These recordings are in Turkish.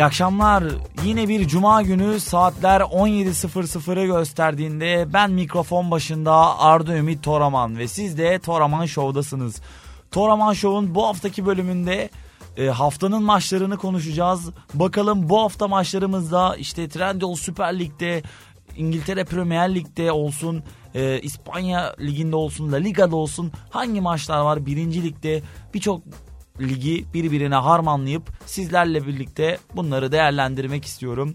İyi akşamlar. Yine bir cuma günü saatler 17.00'ı gösterdiğinde ben mikrofon başında Arda Ümit Toraman ve siz de Toraman Show'dasınız. Toraman Show'un bu haftaki bölümünde haftanın maçlarını konuşacağız. Bakalım bu hafta maçlarımızda işte Trendyol Süper Lig'de, İngiltere Premier Lig'de olsun, İspanya Ligi'nde olsun, La Liga'da olsun hangi maçlar var? Birinci Lig'de birçok ligi birbirine harmanlayıp sizlerle birlikte bunları değerlendirmek istiyorum.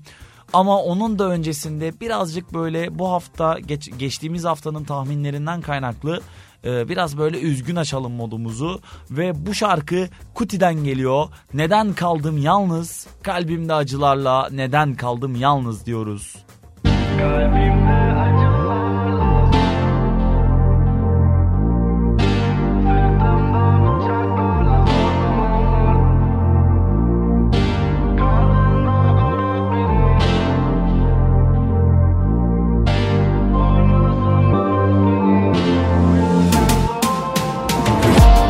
Ama onun da öncesinde birazcık böyle bu hafta geçtiğimiz haftanın tahminlerinden kaynaklı biraz böyle üzgün açalım modumuzu. Ve bu şarkı Kuti'den geliyor. Neden kaldım yalnız? Kalbimde acılarla neden kaldım yalnız diyoruz. Kalbimde acılarla.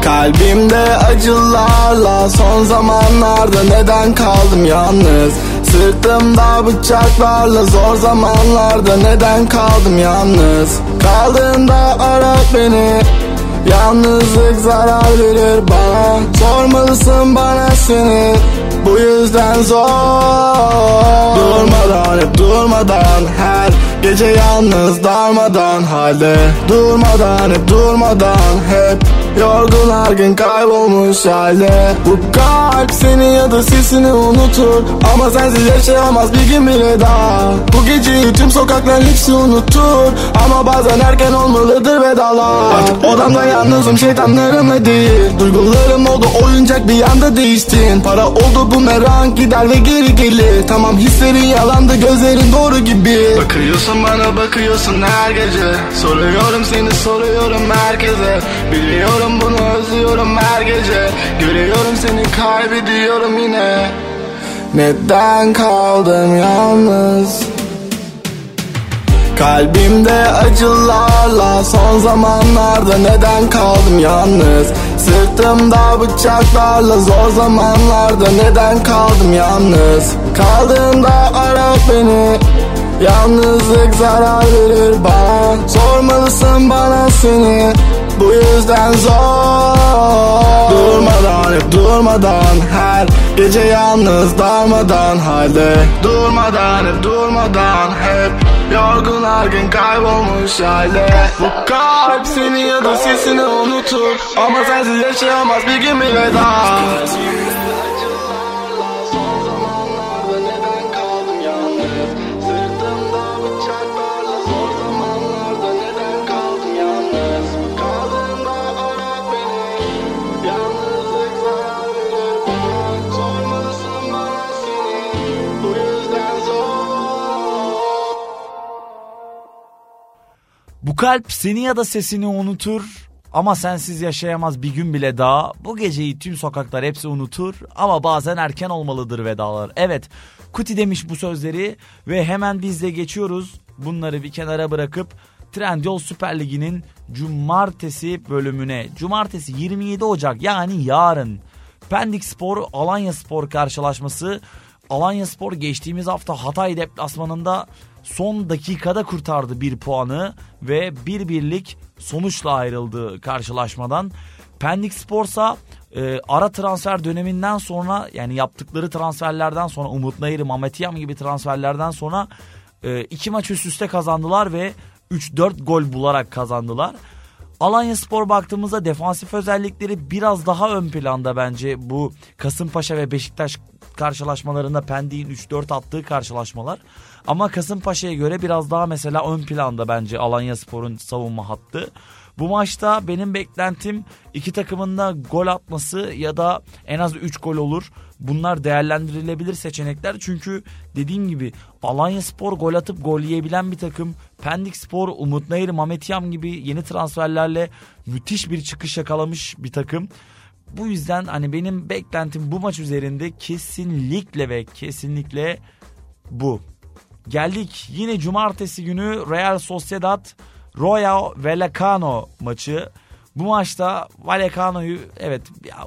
Kalbimde acılarla son zamanlarda neden kaldım yalnız? Sırtımda bıçaklarla zor zamanlarda neden kaldım yalnız? Kaldığında ara beni, yalnızlık zarar verir bana. Sormalısın bana seni, bu yüzden zor. Durmadan, hep durmadan, her gece yalnız darmadan halde. Durmadan, hep durmadan, hep yorgun her gün kaybolmuş halde. Bu kalp seni ya da sesini unutur, ama sensiz yaşayamaz bir gün bile daha. Bu geceyi tüm sokakların hepsi unutur, ama bazen erken olmalıdır vedalar. Artık odamda yalnızım, şeytanlarımla değil. Duygularım oldu oyuncak, bir anda değiştin. Para oldu bu merak, gider ve geri gelir. Tamam, hislerin yalandı, gözlerin doğru gibi. Bakıyorsun bana, bakıyorsun her gece. Soruyorum seni, soruyorum herkese. Biliyorum bunu özlüyorum her gece. Görüyorum seni, kaybediyorum yine. Neden kaldım yalnız? Kalbimde acılarla son zamanlarda neden kaldım yalnız? Sırtımda bıçaklarla zor zamanlarda neden kaldım yalnız? Kaldığında ara beni, yalnızlık zarar verir bana. Sormalısın bana seni, bu yüzden zor. Durmadan, hep durmadan, her gece yalnız darmadan halde. Durmadan, hep durmadan, hep yorgun her gün kaybolmuş halde. Bu kalp seni ya da sesini unutur, ama sensiz yaşayamaz bir gün bile daha. Bu kalp seni ya da sesini unutur, ama sensiz yaşayamaz bir gün bile daha. Bu geceyi tüm sokaklar hepsi unutur, ama bazen erken olmalıdır vedalar. Evet, Kuti demiş bu sözleri ve hemen biz de geçiyoruz. Bunları bir kenara bırakıp Trendyol Süper Ligi'nin cumartesi bölümüne. Cumartesi 27 Ocak yani yarın Pendikspor Alanyaspor karşılaşması. Alanyaspor geçtiğimiz hafta Hatay deplasmanında son dakikada kurtardı bir puanı ve 1-1'lik sonuçla ayrıldı karşılaşmadan. Pendikspor'sa ara transfer döneminden sonra, yani yaptıkları transferlerden sonra, Umut Nayir, Mame Thiam gibi transferlerden sonra iki maç üst üste kazandılar ve 3-4 gol bularak kazandılar. Alanyaspor baktığımızda defansif özellikleri biraz daha ön planda bence bu Kasımpaşa ve Beşiktaş karşılaşmalarında, Pendik'in 3-4 attığı karşılaşmalar. Ama Kasımpaşa'ya göre biraz daha mesela ön planda bence Alanyaspor'un savunma hattı. Bu maçta benim beklentim iki takımın da gol atması ya da en az 3 gol olur. Bunlar değerlendirilebilir seçenekler. Çünkü dediğim gibi Alanyaspor gol atıp gol yiyebilen bir takım. Pendikspor, Umut Nayir, Mame Thiam gibi yeni transferlerle müthiş bir çıkış yakalamış bir takım. Bu yüzden hani benim beklentim bu maç üzerinde kesinlikle ve kesinlikle bu. Geldik yine cumartesi günü Real Sociedad Royal Vallecano maçı. Bu maçta Vallecano'yu evet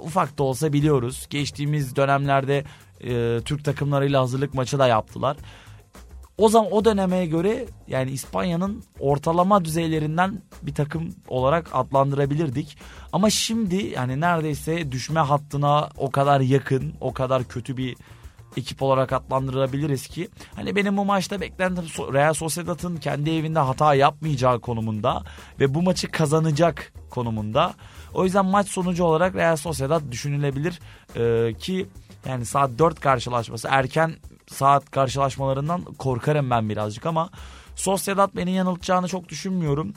ufak da olsa biliyoruz. Geçtiğimiz dönemlerde Türk takımlarıyla hazırlık maçı da yaptılar. O zaman o döneme göre yani İspanya'nın ortalama düzeylerinden bir takım olarak adlandırabilirdik. Ama şimdi yani neredeyse düşme hattına o kadar yakın, o kadar kötü bir ekip olarak adlandırabiliriz ki. Hani benim bu maçta beklentim Real Sociedad'ın kendi evinde hata yapmayacağı konumunda ve bu maçı kazanacak konumunda. O yüzden maç sonucu olarak Real Sociedad düşünülebilir ki yani saat 4 karşılaşması erken saat karşılaşmalarından korkarım ben birazcık ama Sociedad beni yanıltacağını çok düşünmüyorum.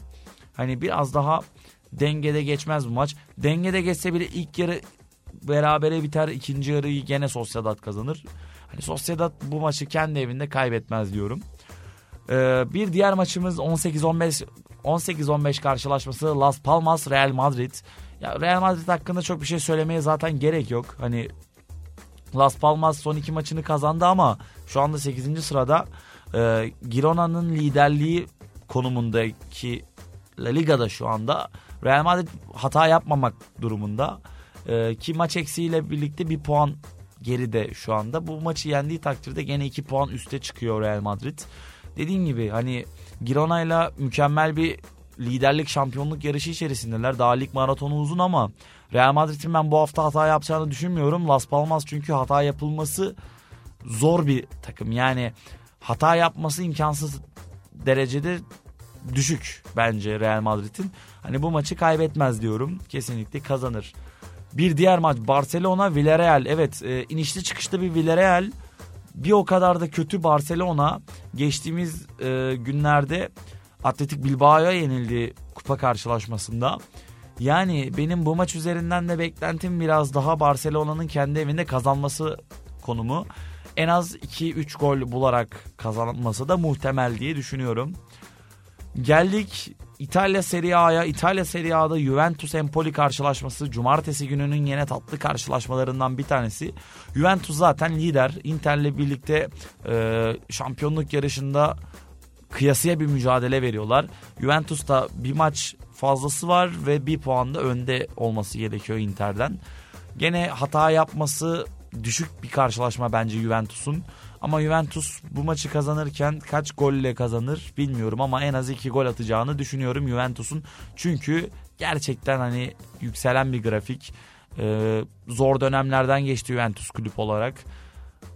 Hani biraz daha dengede geçmez bu maç. Dengede geçse bile ilk yarı berabere biter, ikinci yarıyı gene Sociedad kazanır. Hani Sociedad bu maçı kendi evinde kaybetmez diyorum. Bir diğer maçımız 18-15 karşılaşması Las Palmas Real Madrid. Ya Real Madrid hakkında çok bir şey söylemeye zaten gerek yok. Hani Las Palmas son iki maçını kazandı ama şu anda 8. sırada Girona'nın liderliği konumundaki La Liga'da şu anda Real Madrid hata yapmamak durumunda ki maç eksiğiyle birlikte bir puan geride şu anda. Bu maçı yendiği takdirde gene 2 puan üste çıkıyor Real Madrid. Dediğim gibi hani Girona'yla mükemmel bir liderlik şampiyonluk yarışı içerisindeler. Daha lig maratonu uzun ama Real Madrid'in ben bu hafta hata yapacağını düşünmüyorum. Las Palmas çünkü hata yapılması zor bir takım. Yani hata yapması imkansız derecede düşük bence Real Madrid'in. Hani bu maçı kaybetmez diyorum. Kesinlikle kazanır. Bir diğer maç Barcelona Villarreal. Evet inişli çıkışlı bir Villarreal. Bir o kadar da kötü Barcelona geçtiğimiz günlerde Atletik Bilbao'ya yenildi kupa karşılaşmasında. Yani benim bu maç üzerinden de beklentim biraz daha Barcelona'nın kendi evinde kazanması konumu. En az 2-3 gol bularak kazanması da muhtemel diye düşünüyorum. Geldik İtalya Serie A'ya. İtalya Serie A'da Juventus Empoli karşılaşması cumartesi gününün yine tatlı karşılaşmalarından bir tanesi. Juventus zaten lider. Inter'le birlikte şampiyonluk yarışında kıyasıya bir mücadele veriyorlar. Juventus'ta bir maç fazlası var ve bir puan da önde olması gerekiyor Inter'den. Gene hata yapması düşük bir karşılaşma bence Juventus'un. Ama Juventus bu maçı kazanırken kaç golle kazanır bilmiyorum ama en az 2 gol atacağını düşünüyorum Juventus'un. Çünkü gerçekten hani yükselen bir grafik. Zor dönemlerden geçti Juventus kulüp olarak.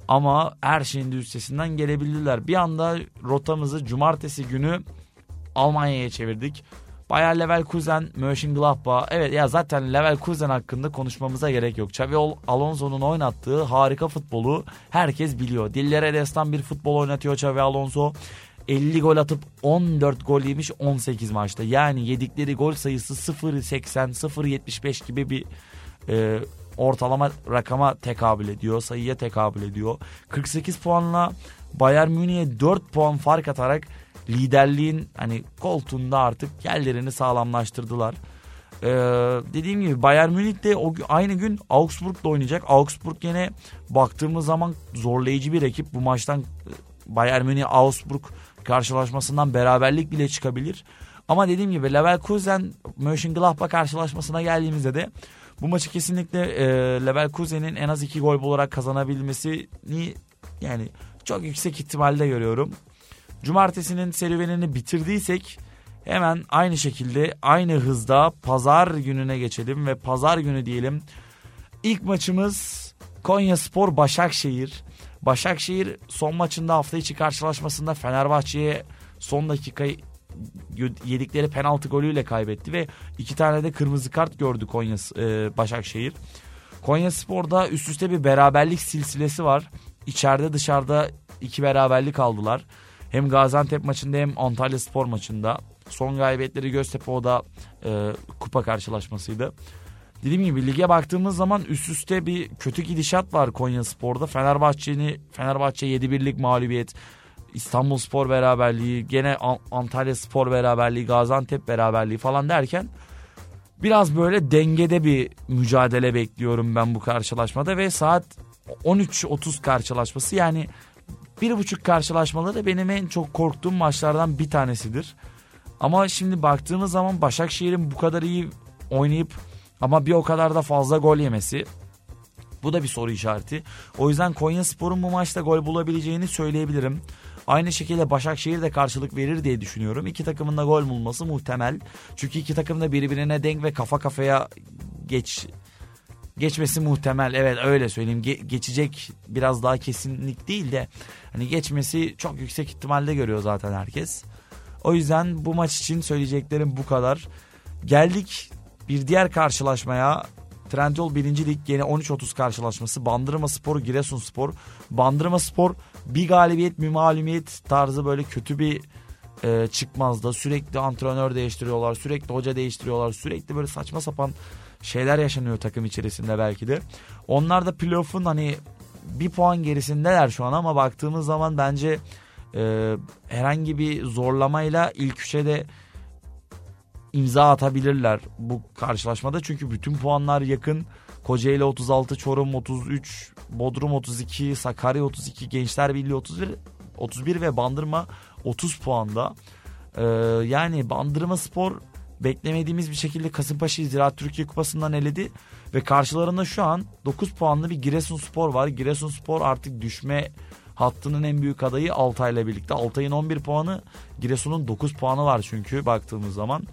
Ama her şeyin de üstesinden gelebildiler. Bir anda rotamızı cumartesi günü Almanya'ya çevirdik. Bayer Leverkusen, Mönchengladbach. Evet ya zaten Leverkusen hakkında konuşmamıza gerek yok. Xabi Alonso'nun oynattığı harika futbolu herkes biliyor. Dillere destan bir futbol oynatıyor Xabi Alonso. 50 gol atıp 14 gol yemiş 18 maçta. Yani yedikleri gol sayısı 0.80, 0.75 gibi bir ortalama rakama tekabül ediyor, sayıya tekabül ediyor. 48 puanla Bayern Münih'e 4 puan fark atarak liderliğin hani koltuğunda artık yerlerini sağlamlaştırdılar. Dediğim gibi Bayern Münih de aynı gün Augsburg'la oynayacak. Augsburg yine baktığımız zaman zorlayıcı bir ekip. Bu maçtan Bayern Münih-Augsburg karşılaşmasından beraberlik bile çıkabilir. Ama dediğim gibi Leverkusen-Mönchengladbach karşılaşmasına geldiğimizde de bu maçı kesinlikle Leverkusen'in en az 2 gol bularak kazanabilmesini yani çok yüksek ihtimalle görüyorum. Cumartesinin serüvenini bitirdiysek hemen aynı şekilde aynı hızda pazar gününe geçelim ve pazar günü diyelim. İlk maçımız Konya Spor Başakşehir. Başakşehir son maçında hafta içi karşılaşmasında Fenerbahçe'ye son dakikayı yedikleri penaltı golüyle kaybetti ve 2 tane de kırmızı kart gördü Başakşehir. Konya Spor'da üst üste bir beraberlik silsilesi var. İçeride dışarıda 2 beraberlik aldılar. Hem Gaziantep maçında hem Antalya Spor maçında. Son galibiyetleri Göztepe Oda kupa karşılaşmasıydı. Dediğim gibi lige baktığımız zaman üst üste bir kötü gidişat var Konya Spor'da. Fenerbahçe 7-1'lik mağlubiyet, İstanbul Spor beraberliği, gene Antalya Spor beraberliği, Gaziantep beraberliği falan derken biraz böyle dengede bir mücadele bekliyorum ben bu karşılaşmada ve saat 13.30 karşılaşması yani 1.5 karşılaşmaları benim en çok korktuğum maçlardan bir tanesidir. Ama şimdi baktığımız zaman Başakşehir'in bu kadar iyi oynayıp ama bir o kadar da fazla gol yemesi Bu da bir soru işareti. O yüzden Konya Spor'un bu maçta gol bulabileceğini söyleyebilirim. Aynı şekilde Başakşehir de karşılık verir diye düşünüyorum. İki takımın da gol bulması muhtemel. Çünkü iki takım da birbirine denk ve kafa kafaya geçmesi muhtemel. Evet, öyle söyleyeyim. Geçecek biraz daha kesinlik değil de hani geçmesi çok yüksek ihtimalle görüyor zaten herkes. O yüzden bu maç için söyleyeceklerim bu kadar. Geldik bir diğer karşılaşmaya. Trendyol 1. Lig yine 13.30 karşılaşması. Bandırma Spor, Giresun Spor. Bandırma Spor bir galibiyet, bir mağlubiyet tarzı böyle kötü bir çıkmazda. Sürekli antrenör değiştiriyorlar, sürekli hoca değiştiriyorlar. Sürekli böyle saçma sapan şeyler yaşanıyor takım içerisinde belki de. Onlar da playoff'un hani bir puan gerisindeler şu an ama baktığımız zaman bence herhangi bir zorlamayla ilk üçe de imza atabilirler bu karşılaşmada. Çünkü bütün puanlar yakın. Kocaeli 36, Çorum 33, Bodrum 32, Sakarya 32, Gençlerbirliği 31 ve Bandırma 30 puanda. Yani Bandırma Spor beklemediğimiz bir şekilde Kasımpaşa'yı Ziraat Türkiye Kupası'ndan eledi ve karşılarında şu an 9 puanlı bir Giresun Spor var. Giresun Spor artık düşme hattının en büyük adayı Altay'la birlikte. Altay'ın 11 puanı, Giresun'un 9 puanı var çünkü baktığımız zaman.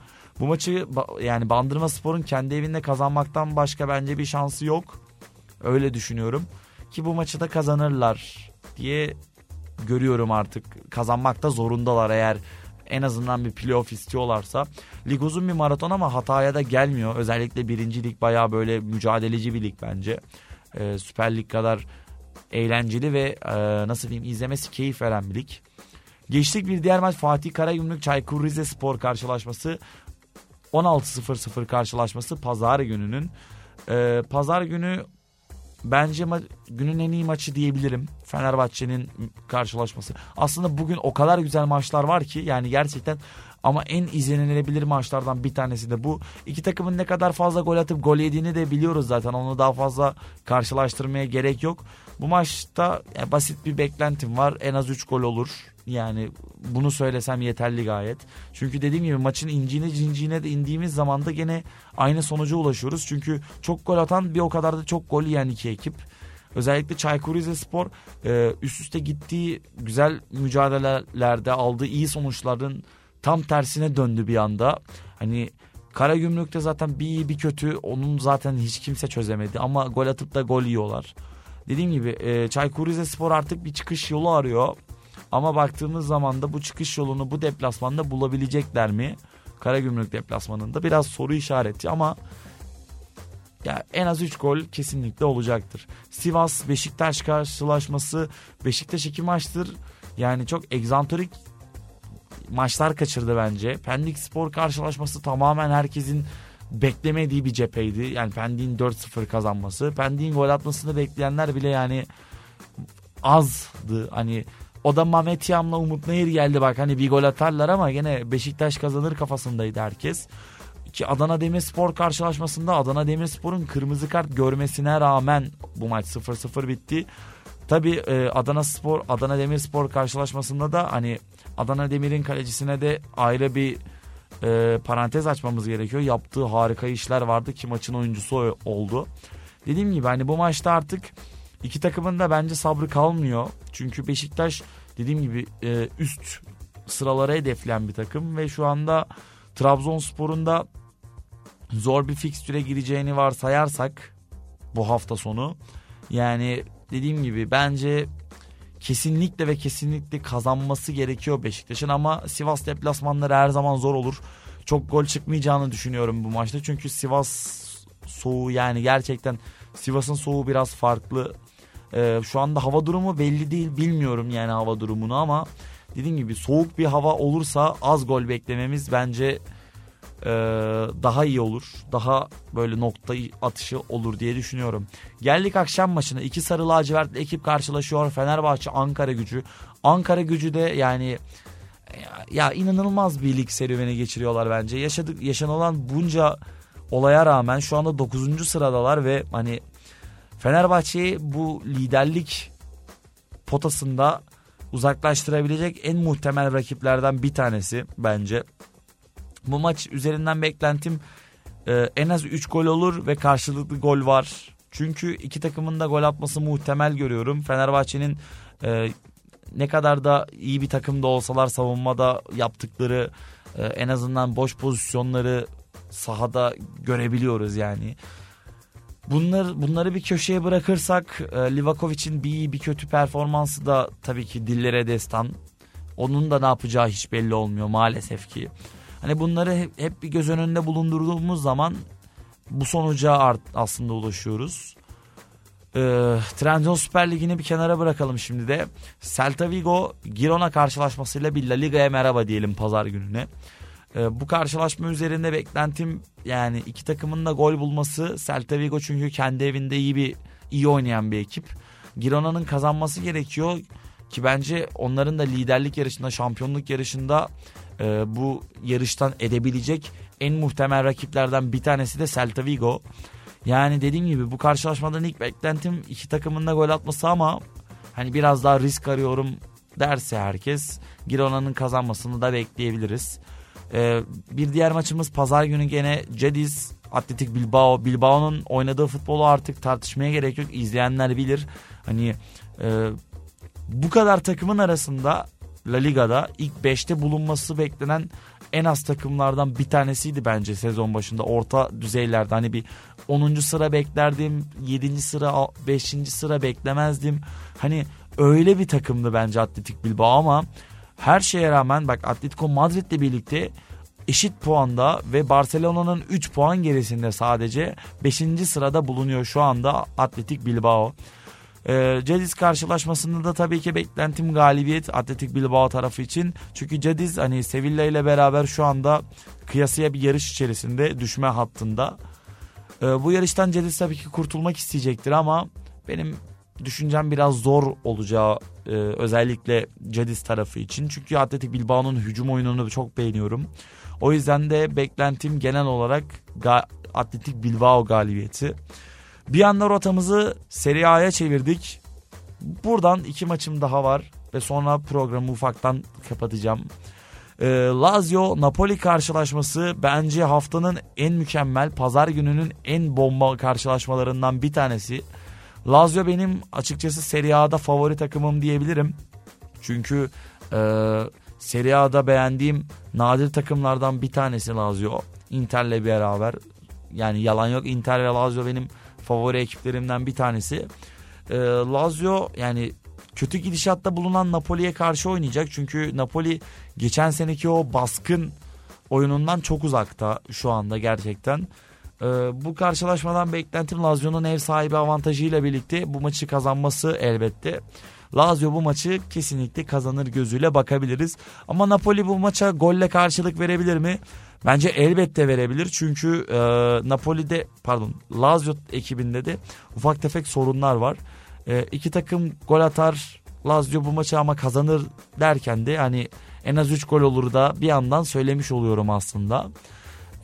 Bu maçı yani Bandırma Spor'un kendi evinde kazanmaktan başka bence bir şansı yok. Öyle düşünüyorum ki bu maçı da kazanırlar diye görüyorum artık. Kazanmak da zorundalar eğer en azından bir playoff istiyorlarsa. Lig uzun bir maraton ama hataya da gelmiyor. Özellikle 1. Lig bayağı böyle mücadeleci bir lig bence. Süper Lig kadar eğlenceli ve nasıl diyeyim, izlemesi keyif veren bir lig. Geçtik bir diğer maç, Fatih Karagümrük Çaykur Rizespor karşılaşması. 16.00 karşılaşması pazar gününün. Pazar günü bence günün en iyi maçı diyebilirim. Fenerbahçe'nin karşılaşması. Aslında bugün o kadar güzel maçlar var ki yani gerçekten, ama en izlenilebilir maçlardan bir tanesi de bu. İki takımın ne kadar fazla gol atıp gol yediğini de biliyoruz zaten. Onu daha fazla karşılaştırmaya gerek yok. Bu maçta basit bir beklentim var. En az 3 gol olur. Yani bunu söylesem yeterli gayet. Çünkü dediğim gibi maçın inciğine cinciğine de indiğimiz zaman da gene aynı sonuca ulaşıyoruz. Çünkü çok gol atan bir o kadar da çok gol yiyen iki ekip. Özellikle Çaykur Rizespor üst üste gittiği güzel mücadelelerde aldığı iyi sonuçların tam tersine döndü bir anda. Hani Karagümrük'te zaten bir iyi bir kötü, onun zaten hiç kimse çözemedi ama gol atıp da gol yiyorlar. Dediğim gibi Çaykur Rizespor artık bir çıkış yolu arıyor. Ama baktığımız zaman da bu çıkış yolunu bu deplasmanda bulabilecekler mi? Karagümrük deplasmanında biraz soru işareti ama ya en az 3 gol kesinlikle olacaktır. Sivas Beşiktaş karşılaşması. Beşiktaş 2 maçtır yani çok egzantrik maçlar kaçırdı bence. Pendikspor karşılaşması tamamen herkesin beklemediği bir cepheydi. Yani Pendik'in 4-0 kazanması, Pendik'in gol atmasını bekleyenler bile yani azdı. Hani o da Mame Thiam'la Umut Nayir geldi, bak hani bir gol atarlar ama gene Beşiktaş kazanır kafasındaydı herkes. Ki Adana Demirspor karşılaşmasında Adana Demirspor'un kırmızı kart görmesine rağmen bu maç 0-0 bitti. Tabii Adana Demirspor karşılaşmasında da hani Adana Demir'in kalecisine de ayrı bir parantez açmamız gerekiyor. Yaptığı harika işler vardı ki maçın oyuncusu oldu. Dediğim gibi hani bu maçta artık İki takımın da bence sabrı kalmıyor. Çünkü Beşiktaş dediğim gibi üst sıralara hedefleyen bir takım ve şu anda Trabzonspor'un da zor bir fikstüre gireceğini varsayarsak bu hafta sonu, yani dediğim gibi bence kesinlikle ve kesinlikle kazanması gerekiyor Beşiktaş'ın ama Sivas deplasmanları her zaman zor olur. Çok gol çıkmayacağını düşünüyorum bu maçta çünkü Sivas soğuğu, yani gerçekten Sivas'ın soğuğu biraz farklı. Şu anda hava durumu belli değil, bilmiyorum yani hava durumunu ama dediğim gibi soğuk bir hava olursa az gol beklememiz bence daha iyi olur. Daha böyle nokta atışı olur diye düşünüyorum. Geldik akşam maçına. İki sarı lacivertli ekip karşılaşıyor. Fenerbahçe Ankaragücü. Ankaragücü de yani ya inanılmaz bir lig serüveni geçiriyorlar bence. Yaşanılan bunca olaya rağmen şu anda 9. sıradalar ve hani Fenerbahçe'yi bu liderlik potasında uzaklaştırabilecek en muhtemel rakiplerden bir tanesi bence. Bu maç üzerinden beklentim en az 3 gol olur ve karşılıklı gol var. Çünkü iki takımın da gol atması muhtemel görüyorum. Fenerbahçe'nin ne kadar da iyi bir takım da olsalar savunmada yaptıkları en azından boş pozisyonları sahada görebiliyoruz yani. Bunları bir köşeye bırakırsak Livakovic'in bir iyi bir kötü performansı da tabii ki dillere destan. Onun da ne yapacağı hiç belli olmuyor maalesef ki. Hani bunları hep bir göz önünde bulundurduğumuz zaman bu sonuca aslında ulaşıyoruz. Trendyol Süper Ligi'ni bir kenara bırakalım şimdi de. Celta Vigo Girona karşılaşmasıyla bir La Liga'ya merhaba diyelim pazar gününe. Bu karşılaşma üzerinde beklentim yani iki takımın da gol bulması. Celta Vigo çünkü kendi evinde iyi oynayan bir ekip. Girona'nın kazanması gerekiyor ki bence onların da liderlik yarışında, şampiyonluk yarışında bu yarıştan edebilecek en muhtemel rakiplerden bir tanesi de Celta Vigo. Yani dediğim gibi bu karşılaşmadan ilk beklentim iki takımın da gol atması ama hani biraz daha risk arıyorum derse herkes Girona'nın kazanmasını da bekleyebiliriz. Bir diğer maçımız pazar günü gene Cádiz Atletik Bilbao. Bilbao'nun oynadığı futbolu artık tartışmaya gerek yok. İzleyenler bilir. Hani bu kadar takımın arasında La Liga'da ilk 5'te bulunması beklenen en az takımlardan bir tanesiydi bence sezon başında. Orta düzeylerde hani bir 10. sıra beklerdim, 7. sıra, 5. sıra beklemezdim. Hani öyle bir takımdı bence Atletik Bilbao ama her şeye rağmen bak Atletico Madrid'le birlikte eşit puanda ve Barcelona'nın 3 puan gerisinde sadece 5. sırada bulunuyor şu anda Atletik Bilbao. Cádiz karşılaşmasında da tabii ki beklentim galibiyet Atletik Bilbao tarafı için. Çünkü Cádiz hani Sevilla ile beraber şu anda kıyasıya bir yarış içerisinde düşme hattında. Bu yarıştan Cádiz tabii ki kurtulmak isteyecektir ama benim düşüncem biraz zor olacağı özellikle Cádiz tarafı için. Çünkü Atletik Bilbao'nun hücum oyununu çok beğeniyorum. O yüzden de beklentim genel olarak Atletik Bilbao galibiyeti. Bir anda rotamızı Serie A'ya çevirdik. Buradan iki maçım daha var ve sonra programı ufaktan kapatacağım. Lazio Napoli karşılaşması bence haftanın en mükemmel, pazar gününün en bomba karşılaşmalarından bir tanesi. Lazio benim açıkçası Serie A'da favori takımım diyebilirim. Çünkü Serie A'da beğendiğim nadir takımlardan bir tanesi Lazio. Inter'le beraber yani yalan yok, Inter ve Lazio benim favori ekiplerimden bir tanesi. Lazio yani kötü gidişatta bulunan Napoli'ye karşı oynayacak. Çünkü Napoli geçen seneki o baskın oyunundan çok uzakta şu anda gerçekten. Bu karşılaşmadan beklentim Lazio'nun ev sahibi avantajıyla birlikte bu maçı kazanması elbette. Lazio bu maçı kesinlikle kazanır gözüyle bakabiliriz. Ama Napoli bu maça golle karşılık verebilir mi? Bence elbette verebilir. Çünkü Lazio ekibinde de ufak tefek sorunlar var. İki takım gol atar Lazio bu maçı ama kazanır derken de hani en az 3 gol olur da bir yandan söylemiş oluyorum aslında.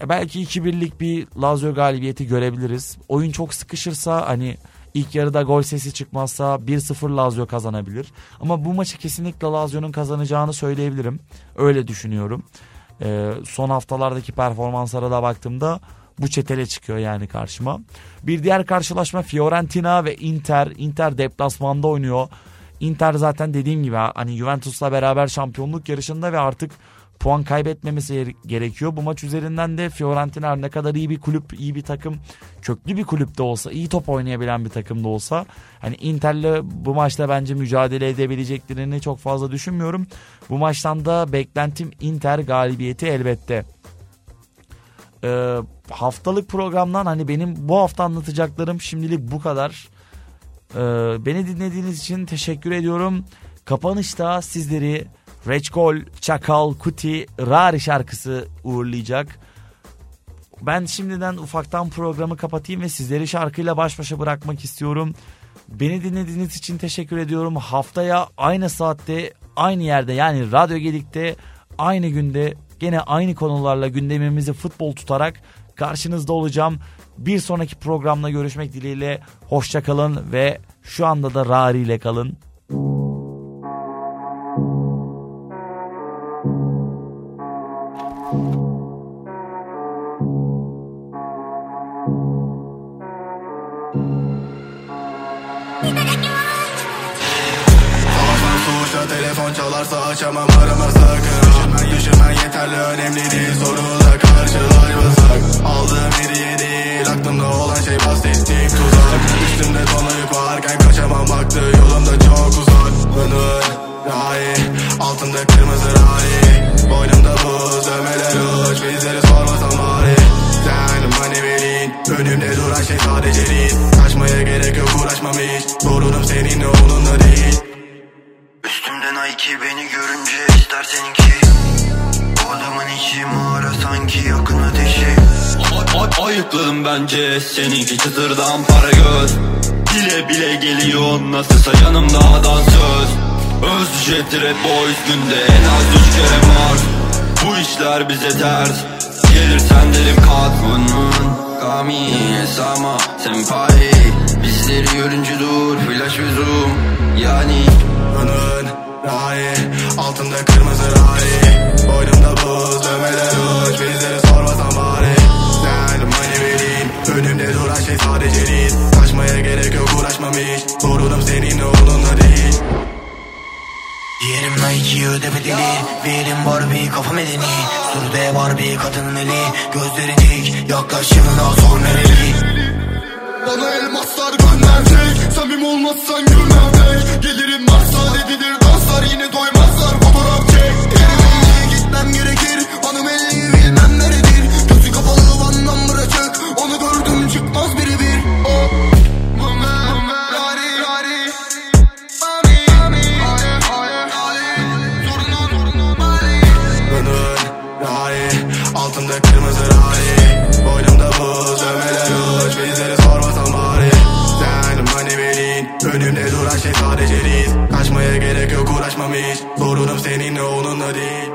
Belki 2-1'lik bir Lazio galibiyeti görebiliriz. Oyun çok sıkışırsa hani ilk yarıda gol sesi çıkmazsa 1-0 Lazio kazanabilir. Ama bu maçı kesinlikle Lazio'nun kazanacağını söyleyebilirim. Öyle düşünüyorum. Son haftalardaki performanslara da baktığımda bu çetele çıkıyor yani karşıma. Bir diğer karşılaşma Fiorentina ve Inter. Inter deplasmanda oynuyor. Inter zaten dediğim gibi hani Juventus'la beraber şampiyonluk yarışında ve artık puan kaybetmemesi gerekiyor. Bu maç üzerinden de Fiorentina ne kadar iyi bir kulüp, iyi bir takım, köklü bir kulüp de olsa, iyi top oynayabilen bir takım da olsa hani Inter'le bu maçta bence mücadele edebileceklerini çok fazla düşünmüyorum. Bu maçtan da beklentim Inter galibiyeti elbette. Haftalık programdan hani benim bu hafta anlatacaklarım şimdilik bu kadar. Beni dinlediğiniz için teşekkür ediyorum. Kapanışta sizleri Reçkol, Çakal, Kuti, Rari şarkısı uğurlayacak. Ben şimdiden ufaktan programı kapatayım ve sizleri şarkıyla baş başa bırakmak istiyorum. Beni dinlediğiniz için teşekkür ediyorum. Haftaya aynı saatte, aynı yerde yani Radyo Gedik'te aynı günde gene aynı konularla gündemimizi futbol tutarak karşınızda olacağım. Bir sonraki programda görüşmek dileğiyle hoşça kalın ve şu anda da Rari ile kalın. Telefon çalarsa açamam, arama sakın. Düşünmen yeterli, önemli değil, soruyla karşılaşmasak. Aldığım hediye değil, aklımda olan şey bahsettiğim tuzak. Üstümde tonlayıp varken kaçamam, baktı yolumda çok uzak. Hınır, rahi, altında kırmızı rahi. Boynumda buz, ömeler uç, bizleri sormasam bari. Sen manevelin, önümde duran şey sadece değil. Kaçmaya gerek yok, uğraşmam hiç. Sorunum seninle, onunla değil. Üstümden Nike beni görünce ister seninki. Bu adamın içi mağara sanki, yakın ateşi. Ayıkladım bence seninki çıtırdan para göz. Bile bile geliyor, nasılsa yanımda da söz. Öz jetire boys günde en az 3 kere var. Bu işler bize ters. Gelirsen derim katmanın. Kami esama senpai. Bizleri görünce dur flash ve zoom. Yani önün rahi, altında kırmızı rahi. Boynumda buz, dövmeler uç, bizleri sormasan bari. Sen manevelin, önümde duran şey sadece değil. Kaçmaya gerek yok, uğraşmam hiç. Sorunum seninle, onunla değil. Yerim Nike'yi ödeme deli. Verim Barbie kafa medeni. Sürde Barbie kadının eli. Gözleri dik, yaklaş yanına sor nereli. Bana elmaslar gönderecek. Samim olmazsan gülmem pek. Gelirim maksat edilir danslar. Yine doymazlar fotoğraf çek. Yerim gitmem gerekir. Hanım elliyi bilmem neredir. Gözü kapalı vandan bırakacak. Onu gördüm çıkmaz biri bir. Oh. Altında kırmızı rahi, boynumda buz, ömeler uç, bizleri sormasan bari. Sen manevelin, önümde duran şey sadece riz. Kaçmaya gerek yok, uğraşmam hiç. Sorunum seninle, onunla değil.